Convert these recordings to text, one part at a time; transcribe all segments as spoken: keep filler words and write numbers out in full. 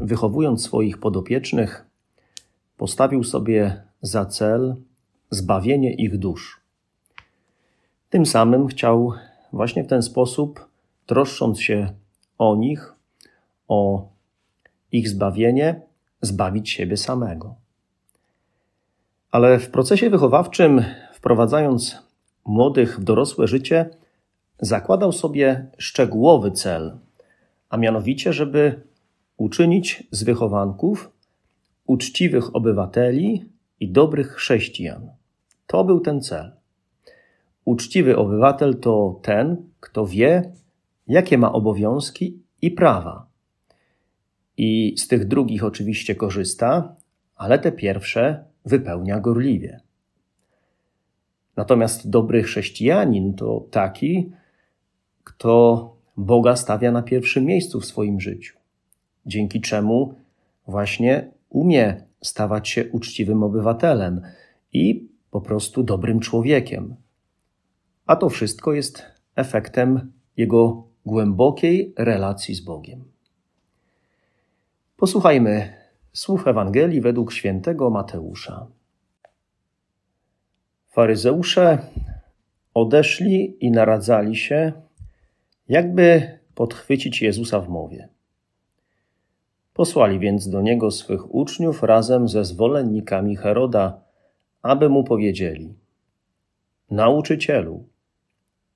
wychowując swoich podopiecznych, postawił sobie za cel zbawienie ich dusz. Tym samym chciał właśnie w ten sposób, troszcząc się o nich, o ich zbawienie, zbawić siebie samego. Ale w procesie wychowawczym, wprowadzając młodych w dorosłe życie, zakładał sobie szczegółowy cel, a mianowicie, żeby uczynić z wychowanków uczciwych obywateli i dobrych chrześcijan. To był ten cel. Uczciwy obywatel to ten, kto wie, jakie ma obowiązki i prawa. I z tych drugich oczywiście korzysta, ale te pierwsze wypełnia gorliwie. Natomiast dobry chrześcijanin to taki, kto Boga stawia na pierwszym miejscu w swoim życiu, dzięki czemu właśnie umie stawać się uczciwym obywatelem i po prostu dobrym człowiekiem. A to wszystko jest efektem jego głębokiej relacji z Bogiem. Posłuchajmy słów Ewangelii według świętego Mateusza. Faryzeusze odeszli i naradzali się, jakby podchwycić Jezusa w mowie. Posłali więc do Niego swych uczniów razem ze zwolennikami Heroda, aby Mu powiedzieli: Nauczycielu,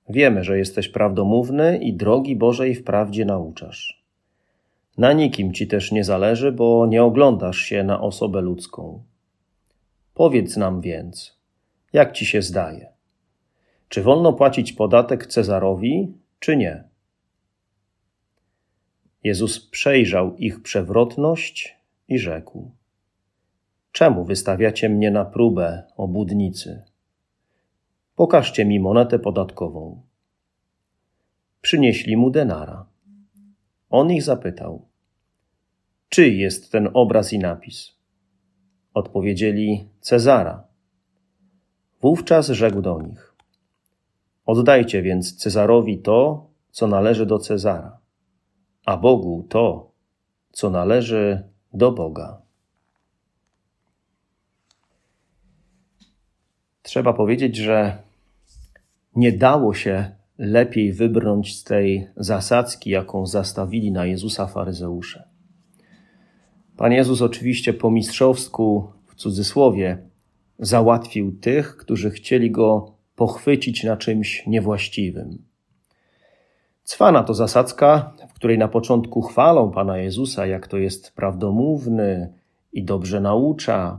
wiemy, że jesteś prawdomówny i drogi Bożej w prawdzie nauczasz. Na nikim Ci też nie zależy, bo nie oglądasz się na osobę ludzką. Powiedz nam więc, jak Ci się zdaje? Czy wolno płacić podatek Cezarowi, czy nie? Jezus przejrzał ich przewrotność i rzekł: Czemu wystawiacie mnie na próbę, obłudnicy? Pokażcie mi monetę podatkową. Przynieśli mu denara. On ich zapytał: Czyj jest ten obraz i napis? Odpowiedzieli: Cezara. Wówczas rzekł do nich: Oddajcie więc Cezarowi to, co należy do Cezara, a Bogu to, co należy do Boga. Trzeba powiedzieć, że nie dało się lepiej wybrnąć z tej zasadzki, jaką zastawili na Jezusa faryzeusze. Pan Jezus oczywiście po mistrzowsku, w cudzysłowie, załatwił tych, którzy chcieli Go pochwycić na czymś niewłaściwym. Cwana to zasadzka, w której na początku chwalą Pana Jezusa, jak to jest prawdomówny i dobrze naucza.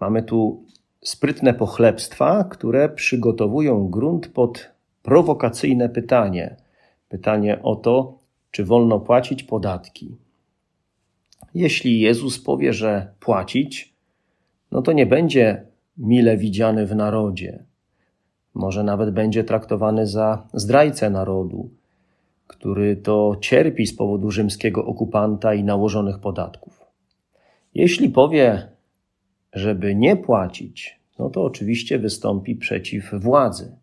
Mamy tu sprytne pochlebstwa, które przygotowują grunt pod prowokacyjne pytanie. Pytanie o to, czy wolno płacić podatki. Jeśli Jezus powie, że płacić, no to nie będzie mile widziany w narodzie. Może nawet będzie traktowany za zdrajcę narodu, który to cierpi z powodu rzymskiego okupanta i nałożonych podatków. Jeśli powie, żeby nie płacić, no to oczywiście wystąpi przeciw władzy.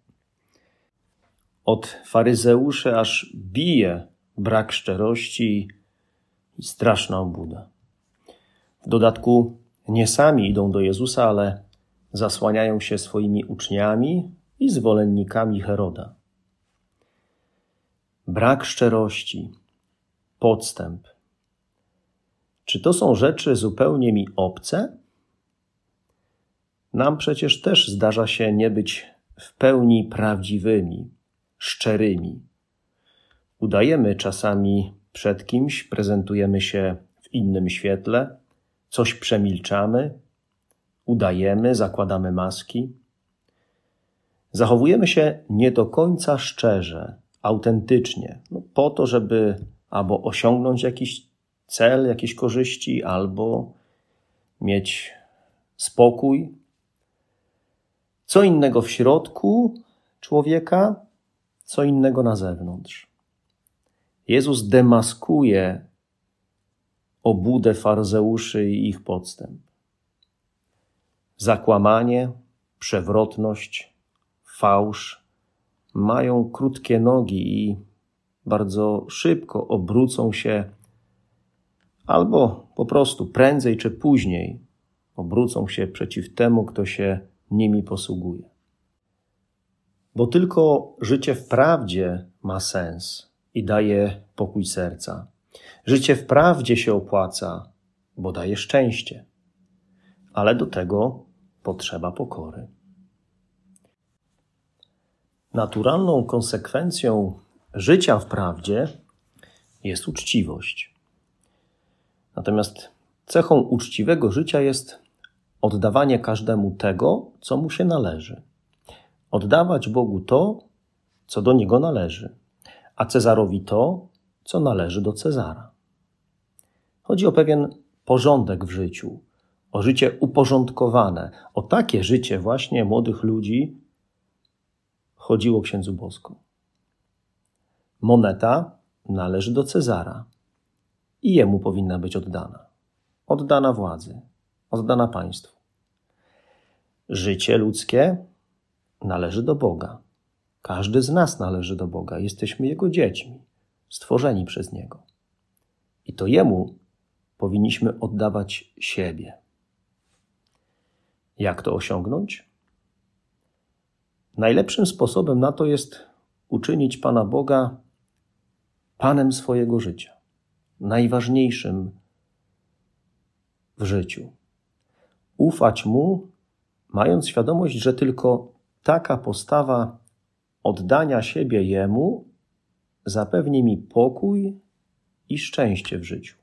Od faryzeuszy aż bije brak szczerości i straszna obłuda. W dodatku nie sami idą do Jezusa, ale zasłaniają się swoimi uczniami i zwolennikami Heroda. Brak szczerości, podstęp. Czy to są rzeczy zupełnie mi obce? Nam przecież też zdarza się nie być w pełni prawdziwymi, szczerymi. Udajemy czasami przed kimś, prezentujemy się w innym świetle, coś przemilczamy, udajemy, zakładamy maski. Zachowujemy się nie do końca szczerze, autentycznie, no po to, żeby albo osiągnąć jakiś cel, jakieś korzyści, albo mieć spokój. Co innego w środku człowieka, co innego na zewnątrz. Jezus demaskuje obłudę faryzeuszy i ich podstęp. Zakłamanie, przewrotność, fałsz mają krótkie nogi i bardzo szybko obrócą się, albo po prostu prędzej czy później obrócą się przeciw temu, kto się nimi posługuje. Bo tylko życie w prawdzie ma sens i daje pokój serca. Życie w prawdzie się opłaca, bo daje szczęście. Ale do tego potrzeba pokory. Naturalną konsekwencją życia w prawdzie jest uczciwość. Natomiast cechą uczciwego życia jest oddawanie każdemu tego, co mu się należy. Oddawać Bogu to, co do Niego należy, a Cezarowi to, co należy do Cezara. Chodzi o pewien porządek w życiu, o życie uporządkowane. O takie życie właśnie młodych ludzi chodziło księdzu Bosko. Moneta należy do Cezara i jemu powinna być oddana. Oddana władzy, oddana państwu. Życie ludzkie należy do Boga. Każdy z nas należy do Boga. Jesteśmy Jego dziećmi, stworzeni przez Niego. I to Jemu powinniśmy oddawać siebie. Jak to osiągnąć? Najlepszym sposobem na to jest uczynić Pana Boga Panem swojego życia. Najważniejszym w życiu. Ufać Mu, mając świadomość, że tylko taka postawa oddania siebie Jemu zapewni mi pokój i szczęście w życiu.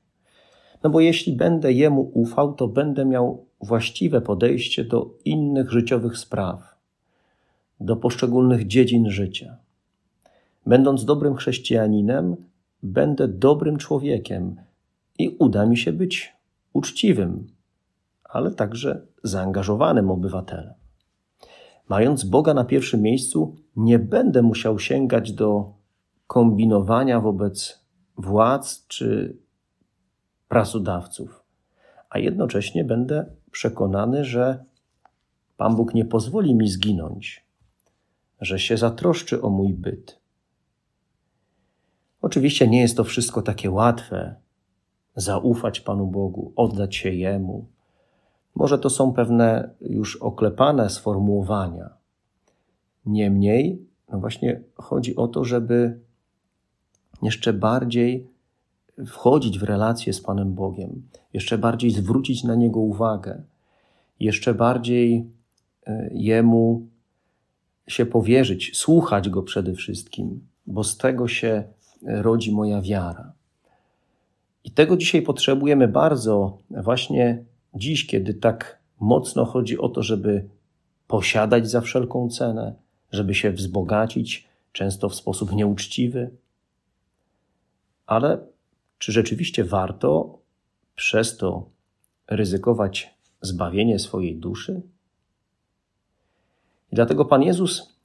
No bo jeśli będę Jemu ufał, to będę miał właściwe podejście do innych życiowych spraw, do poszczególnych dziedzin życia. Będąc dobrym chrześcijaninem, będę dobrym człowiekiem i uda mi się być uczciwym, ale także zaangażowanym obywatelem. Mając Boga na pierwszym miejscu, nie będę musiał sięgać do kombinowania wobec władz czy pracodawców, a jednocześnie będę przekonany, że Pan Bóg nie pozwoli mi zginąć, że się zatroszczy o mój byt. Oczywiście nie jest to wszystko takie łatwe, zaufać Panu Bogu, oddać się Jemu. Może to są pewne już oklepane sformułowania. Niemniej, no właśnie chodzi o to, żeby jeszcze bardziej wchodzić w relacje z Panem Bogiem, jeszcze bardziej zwrócić na Niego uwagę, jeszcze bardziej Jemu się powierzyć, słuchać Go przede wszystkim, bo z tego się rodzi moja wiara. I tego dzisiaj potrzebujemy bardzo, właśnie dziś, kiedy tak mocno chodzi o to, żeby posiadać za wszelką cenę, żeby się wzbogacić, często w sposób nieuczciwy. Ale czy rzeczywiście warto przez to ryzykować zbawienie swojej duszy? I dlatego Pan Jezus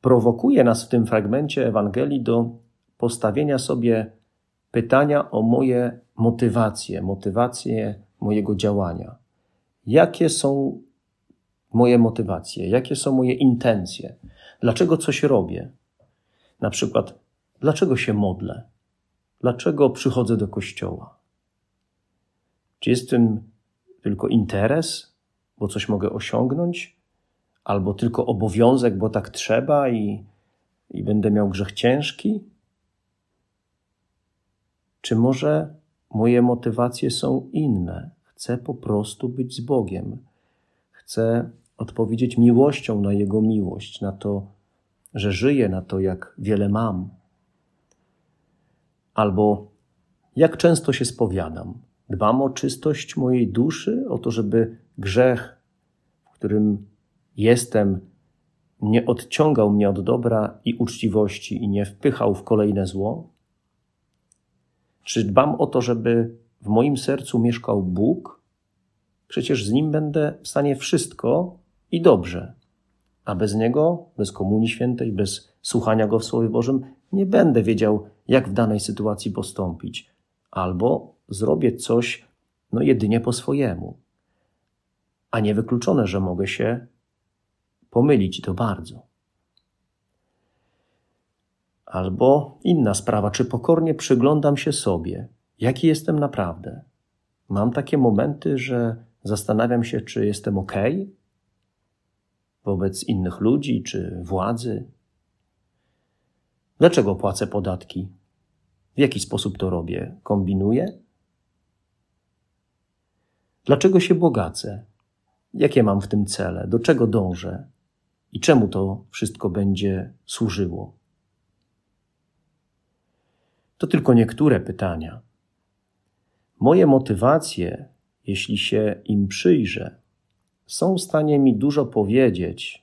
prowokuje nas w tym fragmencie Ewangelii do postawienia sobie pytania o moje motywacje, motywacje mojego działania. Jakie są moje motywacje? Jakie są moje intencje? Dlaczego coś robię? Na przykład, dlaczego się modlę? Dlaczego przychodzę do kościoła? Czy jest w tym tylko interes, bo coś mogę osiągnąć? Albo tylko obowiązek, bo tak trzeba i, i będę miał grzech ciężki? Czy może moje motywacje są inne? Chcę po prostu być z Bogiem. Chcę odpowiedzieć miłością na Jego miłość, na to, że żyję, na to, jak wiele mam. Albo jak często się spowiadam. Dbam o czystość mojej duszy, o to, żeby grzech, w którym jestem, nie odciągał mnie od dobra i uczciwości i nie wpychał w kolejne zło. Czy dbam o to, żeby w moim sercu mieszkał Bóg? Przecież z Nim będę w stanie wszystko i dobrze. A bez Niego, bez Komunii Świętej, bez słuchania Go w Słowie Bożym, nie będę wiedział, jak w danej sytuacji postąpić. Albo zrobię coś no jedynie po swojemu. A niewykluczone, że mogę się pomylić i to bardzo. Albo inna sprawa, czy pokornie przyglądam się sobie, jaki jestem naprawdę. Mam takie momenty, że zastanawiam się, czy jestem okej wobec innych ludzi, czy władzy. Dlaczego płacę podatki? W jaki sposób to robię? Kombinuję? Dlaczego się bogacę? Jakie mam w tym cele? Do czego dążę? I czemu to wszystko będzie służyło? To tylko niektóre pytania. Moje motywacje, jeśli się im przyjrzę, są w stanie mi dużo powiedzieć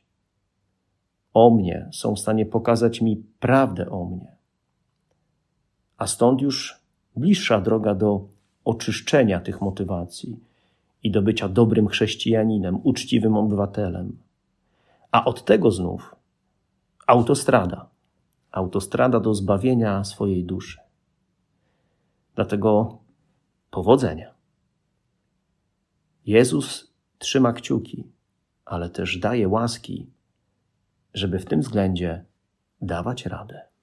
o mnie, są w stanie pokazać mi prawdę o mnie. A stąd już bliższa droga do oczyszczenia tych motywacji i do bycia dobrym chrześcijaninem, uczciwym obywatelem. A od tego znów autostrada. Autostrada do zbawienia swojej duszy. Dlatego powodzenia. Jezus trzyma kciuki, ale też daje łaski, żeby w tym względzie dawać radę.